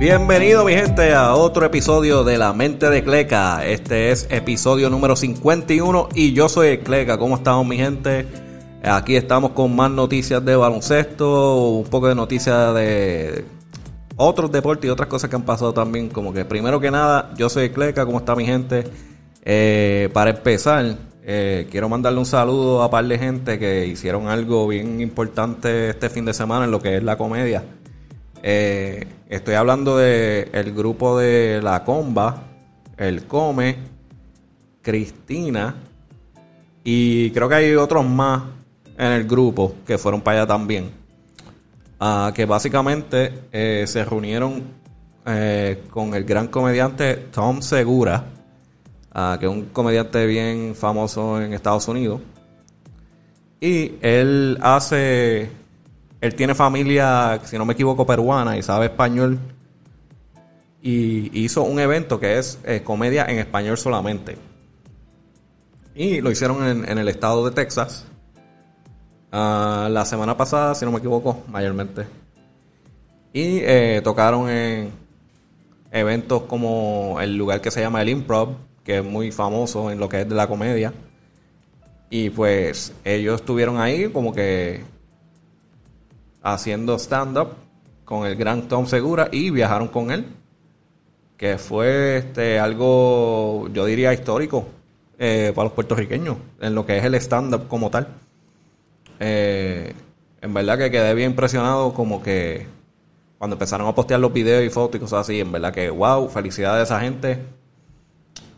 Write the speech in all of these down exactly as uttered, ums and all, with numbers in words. Bienvenido mi gente a otro episodio de La Mente de K L E K. Este es episodio número cincuenta y uno y yo soy el K L E K. ¿Cómo estamos mi gente? Aquí estamos con más noticias de baloncesto, un poco de noticias de otros deportes y otras cosas que han pasado también. Como que primero que nada, yo soy el K L E K. ¿Cómo está mi gente? Eh, para empezar, eh, quiero mandarle un saludo a par de gente que hicieron algo bien importante este fin de semana en lo que es la comedia. Eh, estoy hablando de el grupo de La Comba, El Come, Cristina y creo que hay otros más en el grupo que fueron para allá también, ah, que básicamente eh, se reunieron eh, con el gran comediante Tom Segura, ah, que es un comediante bien famoso en Estados Unidos, y él hace... Él tiene familia, si no me equivoco, peruana y sabe español. Y hizo un evento que es eh, comedia en español solamente. Y lo hicieron en, en el estado de Texas. Uh, la semana pasada, si no me equivoco, mayormente. Y eh, tocaron en eventos como el lugar que se llama El Improv, que es muy famoso en lo que es de la comedia. Y pues ellos estuvieron ahí como que... haciendo stand-up con el gran Tom Segura y viajaron con él, que fue este algo, yo diría, histórico eh, para los puertorriqueños en lo que es el stand-up como tal. Eh, en verdad que quedé bien impresionado como que cuando empezaron a postear los videos y fotos y cosas así, en verdad que wow, felicidades a esa gente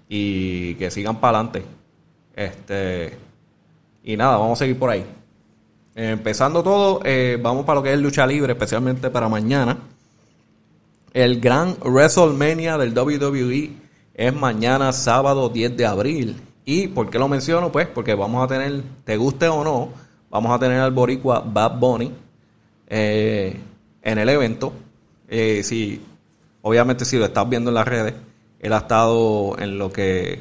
y que sigan para adelante. Este, y nada, vamos a seguir por ahí. Empezando todo, eh, vamos para lo que es lucha libre, especialmente para mañana. El gran WrestleMania del W W E es mañana sábado diez de abril. ¿Y por qué lo menciono? Pues porque vamos a tener, te guste o no, vamos a tener al boricua Bad Bunny eh, en el evento. Eh, si, obviamente si lo estás viendo en las redes, él ha estado en lo que...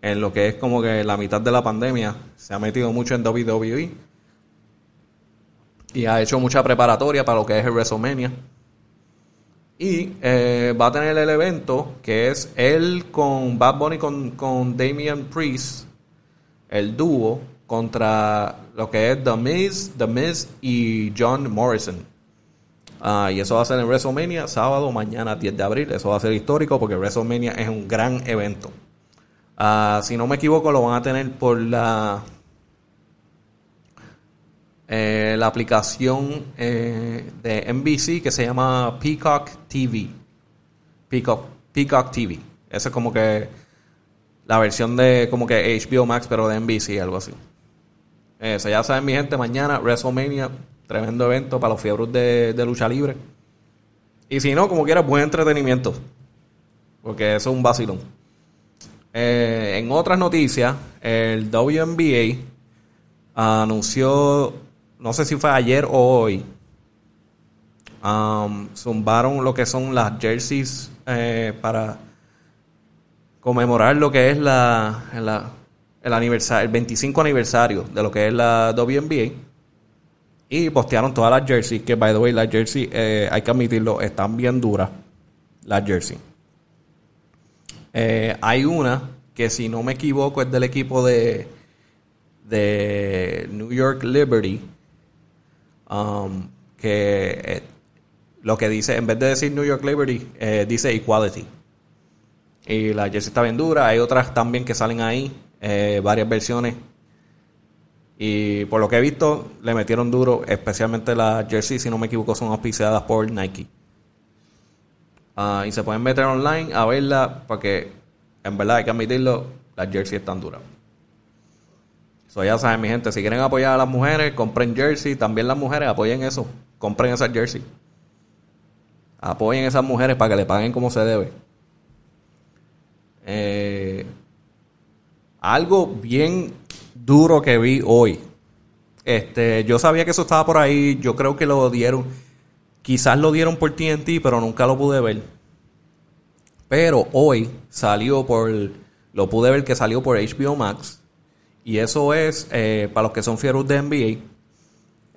en lo que es como que la mitad de la pandemia, se ha metido mucho en W W E y ha hecho mucha preparatoria para lo que es el WrestleMania. Y eh, va a tener el evento que es él con Bad Bunny con, con Damian Priest, el dúo, contra lo que es The Miz, The Miz y John Morrison. Ah, y eso va a ser en WrestleMania, sábado, mañana diez de abril. Eso va a ser histórico porque WrestleMania es un gran evento. Uh, si no me equivoco, lo van a tener por la eh, la aplicación eh, de N B C que se llama Peacock T V. Peacock, Peacock T V. Esa es como que la versión de como que H B O Max, pero de N B C, algo así. Eso ya saben, mi gente, mañana WrestleMania, tremendo evento para los fiebres de, de lucha libre. Y si no, como quiera, buen entretenimiento. Porque eso es un vacilón. Eh, en otras noticias, el W N B A anunció, no sé si fue ayer o hoy, um, zumbaron lo que son las jerseys eh, para conmemorar lo que es la, la el aniversario, el veinticinco aniversario de lo que es la W N B A, y postearon todas las jerseys, que by the way, las jerseys, eh, hay que admitirlo, están bien duras, las jerseys. Eh, hay una que, si no me equivoco, es del equipo de, de New York Liberty, um, que eh, lo que dice, en vez de decir New York Liberty, eh, dice Equality. Y la jersey está bien dura. Hay otras también que salen ahí, eh, varias versiones. Y por lo que he visto, le metieron duro, especialmente las jerseys, si no me equivoco, son auspiciadas por Nike. Uh, y se pueden meter online a verla porque en verdad hay que admitirlo, las jerseys están duras. Eso ya saben mi gente, si quieren apoyar a las mujeres, compren jersey, también las mujeres apoyen eso, compren esas jerseys. Apoyen esas mujeres para que le paguen como se debe. Eh, algo bien duro que vi hoy. Este, yo sabía que eso estaba por ahí, yo creo que lo dieron... Quizás lo dieron por T N T, pero nunca lo pude ver. Pero hoy salió por... Lo pude ver que salió por H B O Max. Y eso es, eh, para los que son fieros de N B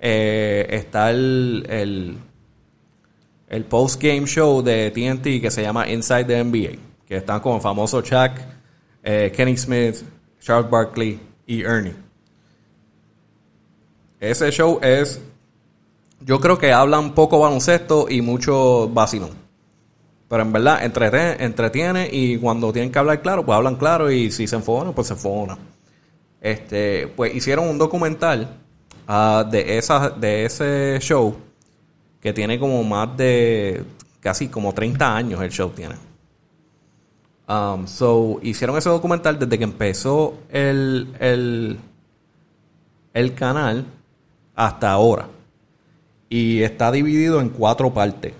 A, eh, está el, el, el post-game show de T N T que se llama Inside the N B A, que están con el famoso Shaq, eh, Kenny Smith, Charles Barkley y Ernie. Ese show es, yo creo que hablan poco baloncesto y mucho vacilón, pero en verdad entretiene, entretiene y cuando tienen que hablar claro, pues hablan claro, y si se enfogan, pues se enfogan. Este, pues hicieron un documental uh, de esa, de ese show que tiene como más de casi como treinta años el show tiene. Um, so hicieron ese documental desde que empezó el, el, el canal hasta ahora. Y está dividido en cuatro partes.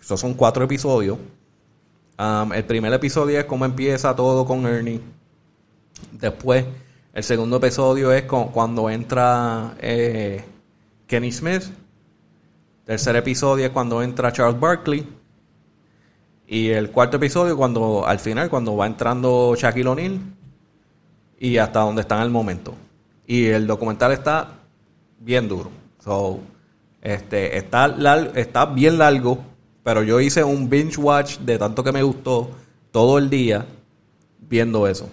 Esos son cuatro episodios. Um, el primer episodio es cómo empieza todo con Ernie. Después, el segundo episodio es con, cuando entra eh, Kenny Smith. Tercer episodio es cuando entra Charles Barkley. Y el cuarto episodio cuando al final, cuando va entrando Shaquille O'Neal. Y hasta donde está en el momento. Y el documental está bien duro. So, este, está, largo, está bien largo. Pero yo hice un binge watch de tanto que me gustó todo el día viendo eso.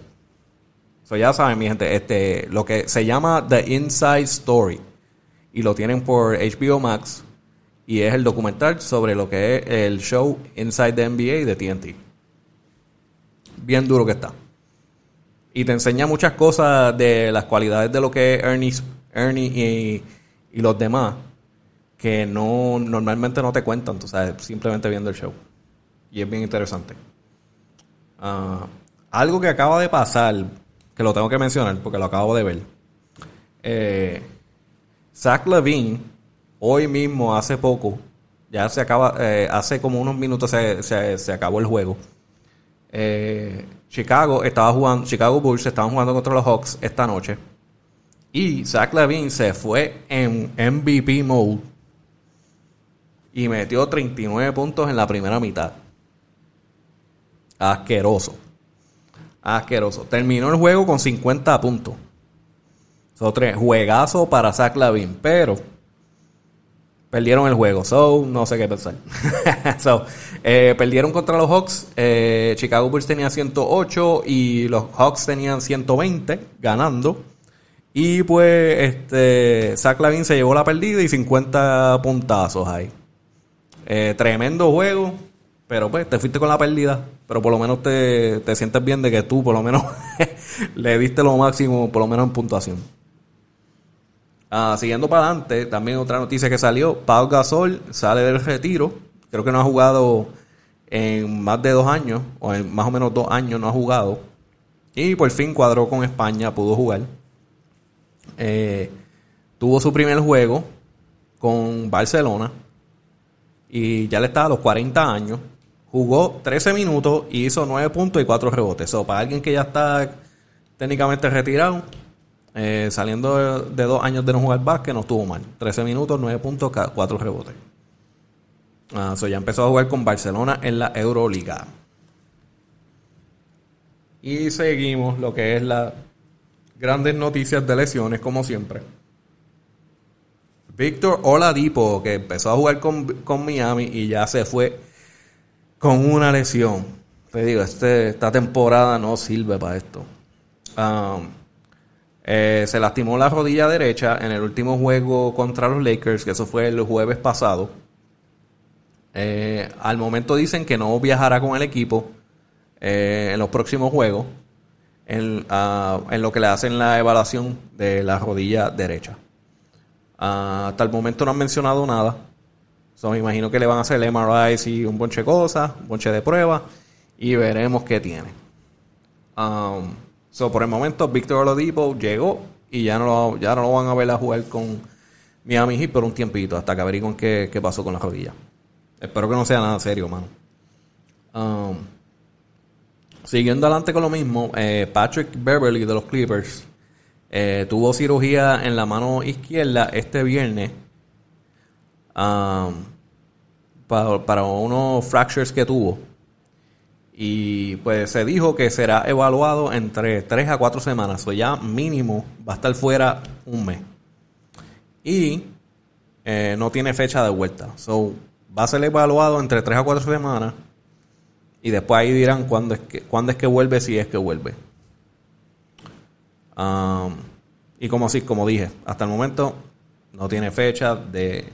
So, ya saben, mi gente, este, lo que se llama The Inside Story, y lo tienen por H B O Max, y es el documental sobre lo que es el show Inside the N B A de T N T. Bien duro que está. Y te enseña muchas cosas de las cualidades de lo que es Ernie, Ernie y, y los demás, que no normalmente no te cuentan, tú sabes, simplemente viendo el show. Y es bien interesante. Uh, algo que acaba de pasar, que lo tengo que mencionar porque lo acabo de ver. Eh, Zach LaVine, hoy mismo, hace poco, ya se acaba, eh, hace como unos minutos se, se, se acabó el juego. Eh, Chicago estaba jugando, Chicago Bulls estaban jugando contra los Hawks esta noche. Y Zach LaVine se fue en M V P mode y metió treinta y nueve puntos en la primera mitad. Asqueroso. Asqueroso. Terminó el juego con cincuenta puntos. So, tres juegazo para Zach LaVine, pero perdieron el juego. So, no sé qué pensar. so, eh, perdieron contra los Hawks. Eh, Chicago Bulls tenía ciento ocho y los Hawks tenían ciento veinte ganando. Y pues, este, Zach LaVine se llevó la perdida y cincuenta puntazos ahí. Eh, tremendo juego. Pero pues te fuiste con la pérdida, pero por lo menos te, te sientes bien de que tú por lo menos le diste lo máximo, por lo menos en puntuación. Ah, siguiendo para adelante, también otra noticia que salió, Pau Gasol sale del retiro, creo que no ha jugado en más de dos años, o en más o menos dos años no ha jugado, y por fin cuadró con España, pudo jugar. Eh, tuvo su primer juego con Barcelona, y ya le estaba a los cuarenta años. Jugó trece minutos y hizo nueve puntos y cuatro rebotes. So, para alguien que ya está técnicamente retirado, eh, saliendo de, de dos años de no jugar básquet, no estuvo mal. trece minutos, nueve puntos, cuatro rebotes. Ah, so, ya empezó a jugar con Barcelona en la Euroliga. Y seguimos lo que es las grandes noticias de lesiones, como siempre. Víctor Oladipo, que empezó a jugar con, con Miami y ya se fue con una lesión. Te digo, este, esta temporada no sirve para esto. Um, eh, se lastimó la rodilla derecha en el último juego contra los Lakers, que eso fue el jueves pasado. Eh, al momento dicen que no viajará con el equipo eh, en los próximos juegos, en, uh, en lo que le hacen la evaluación de la rodilla derecha. Uh, hasta el momento no han mencionado nada. So, me imagino que le van a hacer M R Is y un bonche de cosas, un bonche de pruebas, y veremos qué tiene. Um, so, por el momento, Víctor Oladipo llegó y ya no, lo, ya no lo van a ver a jugar con Miami Heat por un tiempito, hasta que averigüen qué, qué pasó con la rodilla. Espero que no sea nada serio, mano. Um, siguiendo adelante con lo mismo, eh, Patrick Beverley de los Clippers. Eh, tuvo cirugía en la mano izquierda este viernes um, para, para unos fractures que tuvo, y pues se dijo que será evaluado entre tres a cuatro semanas, o ya mínimo va a estar fuera un mes, y eh, no tiene fecha de vuelta. So, va a ser evaluado entre tres a cuatro semanas y después ahí dirán cuándo es que, cuándo es que vuelve, si es que vuelve. Um, y como así, como dije, hasta el momento no tiene fecha de,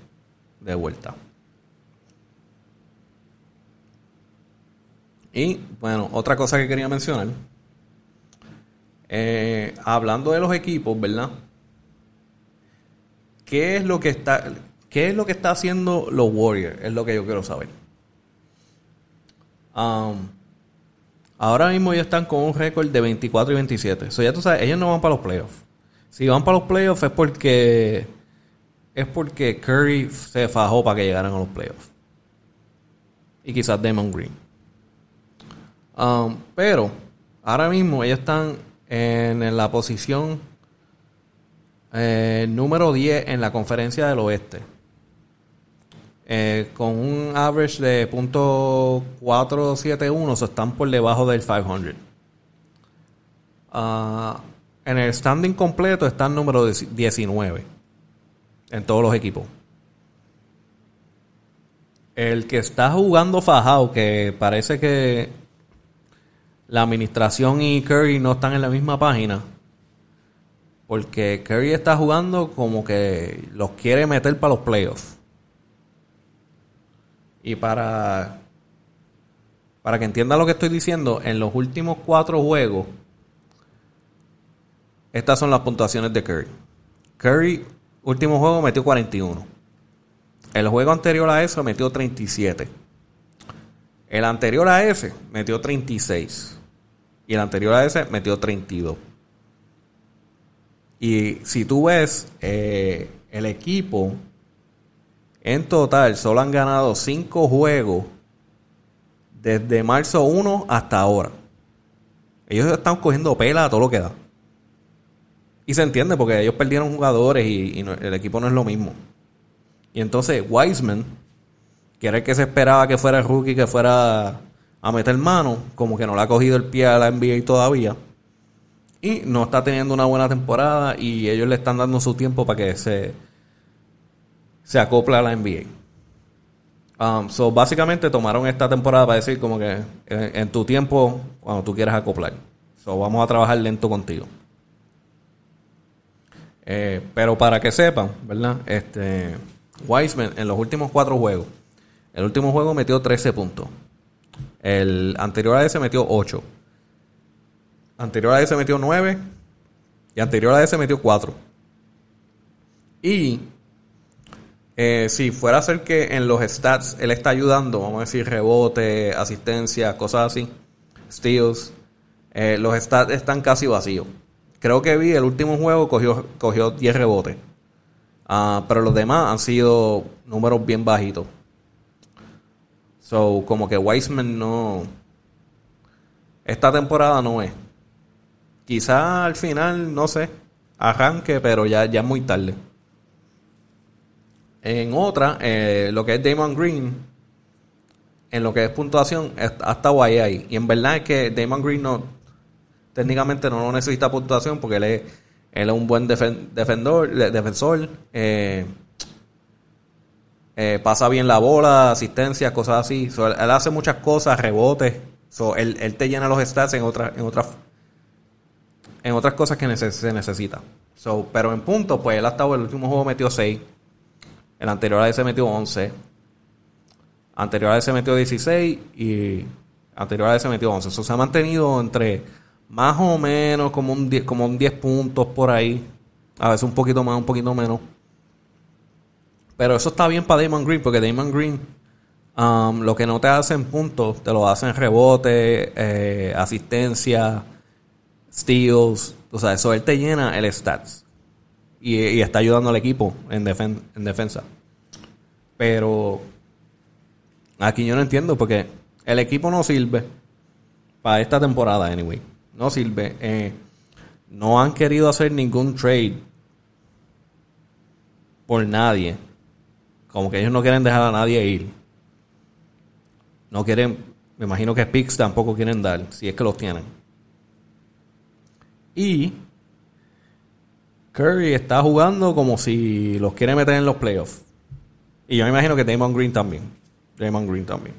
de vuelta. Y bueno, otra cosa que quería mencionar, eh, hablando de los equipos, ¿verdad? ¿Qué es lo que está, qué es lo que está haciendo los Warriors? Es lo que yo quiero saber. Um, ahora mismo ellos están con un récord de veinticuatro y veintisiete. So, ya tú sabes, ellos no van para los playoffs. Si van para los playoffs es porque es porque Curry se fajó para que llegaran a los playoffs. Y quizás Draymond Green. Um, pero ahora mismo ellos están en, en la posición eh, número diez en la conferencia del oeste. Eh, con un average de punto cuatrocientos setenta y uno, so están por debajo del quinientos. Uh, en el standing completo están número diecinueve en todos los equipos. El que está jugando fajado, que parece que la administración y Curry no están en la misma página, porque Curry está jugando como que los quiere meter para los playoffs. Y para, para que entiendan lo que estoy diciendo, en los últimos cuatro juegos, estas son las puntuaciones de Curry. Curry, último juego, metió cuarenta y uno. El juego anterior a eso metió treinta y siete. El anterior a ese metió treinta y seis. Y el anterior a ese metió treinta y dos. Y si tú ves, eh, el equipo... En total, solo han ganado cinco juegos desde marzo primero hasta ahora. Ellos están cogiendo pela a todo lo que da. Y se entiende porque ellos perdieron jugadores y, y no, el equipo no es lo mismo. Y entonces Wiseman, que era el que se esperaba que fuera el rookie, que fuera a meter mano, como que no le ha cogido el pie a la N B A todavía. Y no está teniendo una buena temporada y ellos le están dando su tiempo para que se... se acopla a la N B A. Um, so básicamente tomaron esta temporada para decir como que en, en tu tiempo, cuando tú quieras acoplar. So vamos a trabajar lento contigo. Eh, pero para que sepan, ¿verdad? Este, Wiseman en los últimos cuatro juegos. El último juego metió trece puntos. El anterior a ese metió ocho. Anterior a ese metió nueve. Y anterior a ese metió cuatro. Y... Eh, si fuera a ser que en los stats él está ayudando, vamos a decir rebote, asistencia, cosas así, steals, eh, los stats están casi vacíos. Creo que vi el último juego cogió, cogió diez rebotes, uh, pero los demás han sido números bien bajitos. So, como que Wiseman no, esta temporada no es. Quizá al final, no sé, arranque, pero ya, ya es muy tarde. En otra, eh, lo que es Draymond Green, en lo que es puntuación, ha estado ahí, ahí. Y en verdad es que Draymond Green no, técnicamente no, no necesita puntuación porque él es, él es un buen defen, defendor, defensor, eh, eh, pasa bien la bola, asistencia, cosas así. So, él, él hace muchas cosas, rebotes. So, él, él te llena los stats en otras en otras, en otras cosas que neces, se necesita. So, pero en puntos, pues él ha estado, el último juego metió seis. El anterior a ese metió once. Anterior a ese metió dieciséis. Y anterior a ese metió once. Eso se ha mantenido entre más o menos como un diez, como un diez puntos por ahí. A veces un poquito más, un poquito menos. Pero eso está bien para Draymond Green. Porque Draymond Green, um, lo que no te hacen puntos, te lo hacen rebote, eh, asistencia, steals. O sea, eso él te llena el stats. Y, y está ayudando al equipo en, defen- en defensa. Pero aquí yo no entiendo porque el equipo no sirve para esta temporada, anyway. No sirve. Eh, no han querido hacer ningún trade por nadie. Como que ellos no quieren dejar a nadie ir. No quieren, me imagino que picks tampoco quieren dar, si es que los tienen. Y... Curry está jugando como si los quiere meter en los playoffs. Y yo me imagino que Draymond Green también. Draymond Green también.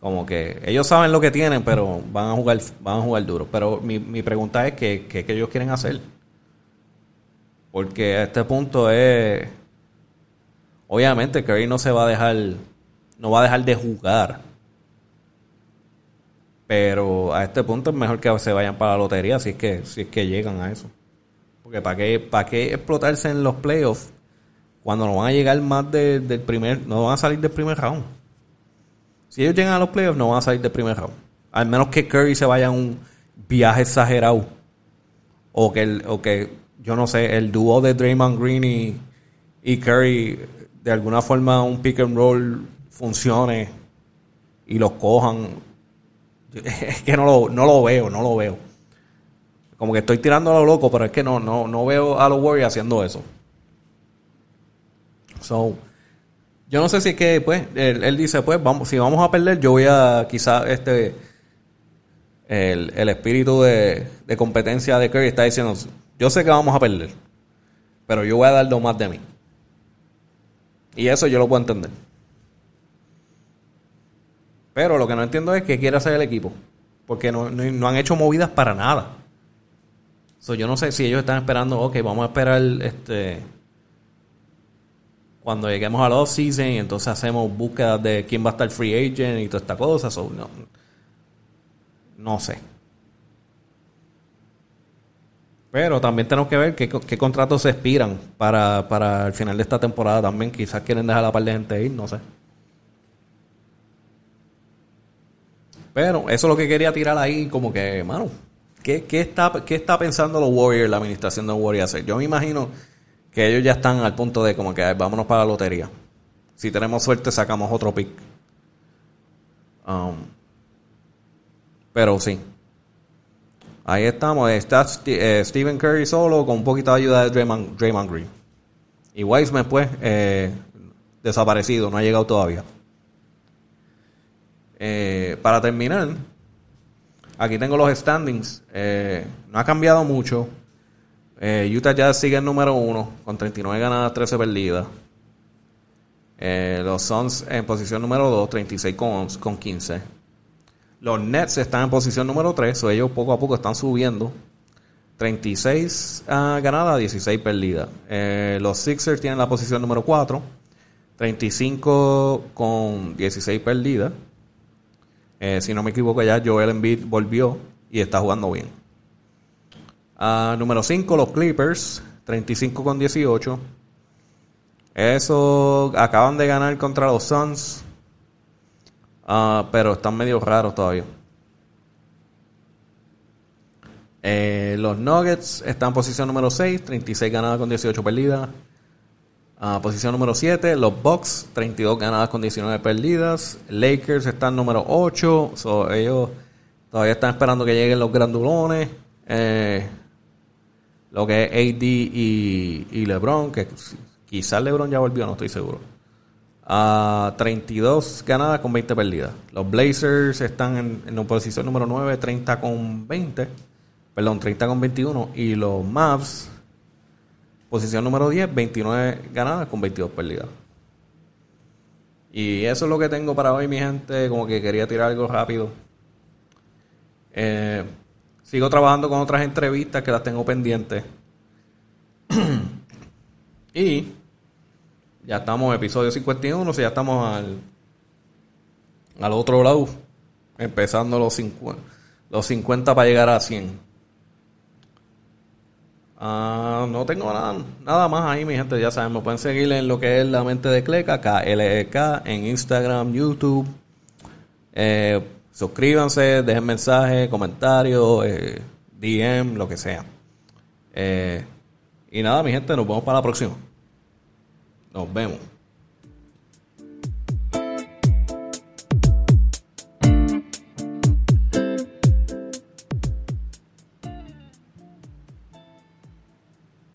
Como que ellos saben lo que tienen, pero van a jugar, van a jugar duro. Pero mi, mi pregunta es ¿qué, qué, qué ellos quieren hacer? Porque a este punto es... Obviamente Curry no se va a dejar... No va a dejar de jugar. Pero a este punto es mejor que se vayan para la lotería si es que, si es que llegan a eso. Porque ¿para qué, para qué explotarse en los playoffs cuando no van a llegar más de, del primer... No van a salir del primer round. Si ellos llegan a los playoffs no van a salir del primer round. Al menos que Curry se vaya a un viaje exagerado. O que, el, o que yo no sé, el dúo de Draymond Green y, y Curry de alguna forma un pick and roll funcione y los cojan. Es que no lo, no lo veo, no lo veo. Como que estoy tirando a lo loco, pero es que no, no, no veo a los Warriors haciendo eso. So, yo no sé si es que, pues, él, él dice, pues, vamos, si vamos a perder, yo voy a quizás este el, el espíritu de, de competencia de Curry está diciendo, yo sé que vamos a perder, pero yo voy a dar lo más de mí. Y eso yo lo puedo entender. Pero lo que no entiendo es qué quiere hacer el equipo. Porque no, no, no han hecho movidas para nada. So, yo no sé si ellos están esperando, ok, vamos a esperar este cuando lleguemos al off-season y entonces hacemos búsquedas de quién va a estar free agent y toda esta cosa. So, no, no sé. Pero también tenemos que ver qué, qué contratos se expiran para, para el final de esta temporada también. Quizás quieren dejar a la par de gente ir, no sé. Pero eso es lo que quería tirar ahí, como que, mano, ¿qué, qué, está, ¿qué está pensando los Warriors, la administración de los Warriors hacer? Yo me imagino que ellos ya están al punto de como que, ay, vámonos para la lotería. Si tenemos suerte, sacamos otro pick. Um, pero sí. Ahí estamos. Está eh, Stephen Curry solo con un poquito de ayuda de Draymond, Draymond Green. Y Wiseman, pues, eh, desaparecido, no ha llegado todavía. Eh, para terminar, aquí tengo los standings. Eh, no ha cambiado mucho. Eh, Utah Jazz sigue el número uno con treinta y nueve ganadas, trece perdidas. Eh, los Suns en posición número dos, treinta y seis con, con quince. Los Nets están en posición número tres, so ellos poco a poco están subiendo. treinta y seis uh, ganadas, dieciséis perdidas. Eh, los Sixers tienen la posición número cuatro, treinta y cinco con dieciséis perdidas. Eh, si no me equivoco ya Joel Embiid volvió y está jugando bien. Uh, número cinco, los Clippers, treinta y cinco con dieciocho. Eso acaban de ganar contra los Suns, uh, pero están medio raros todavía. Eh, los Nuggets están en posición número seis, treinta y seis ganadas con dieciocho perdidas. Uh, posición número siete, los Bucks, treinta y dos ganadas con diecinueve perdidas. Lakers están número ocho, so ellos todavía están esperando que lleguen los grandulones, eh, lo que es A D y, y LeBron, que quizás LeBron ya volvió, no estoy seguro. uh, treinta y dos ganadas con veinte perdidas. Los Blazers están en, en la posición número nueve, treinta con veinte perdón, treinta con veintiuno, y los Mavs posición número diez, veintinueve ganadas con veintidós perdidas. Y eso es lo que tengo para hoy, mi gente. Como que quería tirar algo rápido. Eh, sigo trabajando con otras entrevistas que las tengo pendientes. Y ya estamos en episodio cincuenta y uno, o sea, ya estamos al, al otro lado. Empezando los cincuenta, los cincuenta para llegar a cien. Uh, no tengo nada, nada más ahí, mi gente. Ya saben, me pueden seguir en lo que es La Mente de K L E K, K L E K, en Instagram, YouTube. Eh, suscríbanse, dejen mensajes, comentarios, eh, D M, lo que sea. Eh, y nada, mi gente, nos vemos para la próxima. Nos vemos.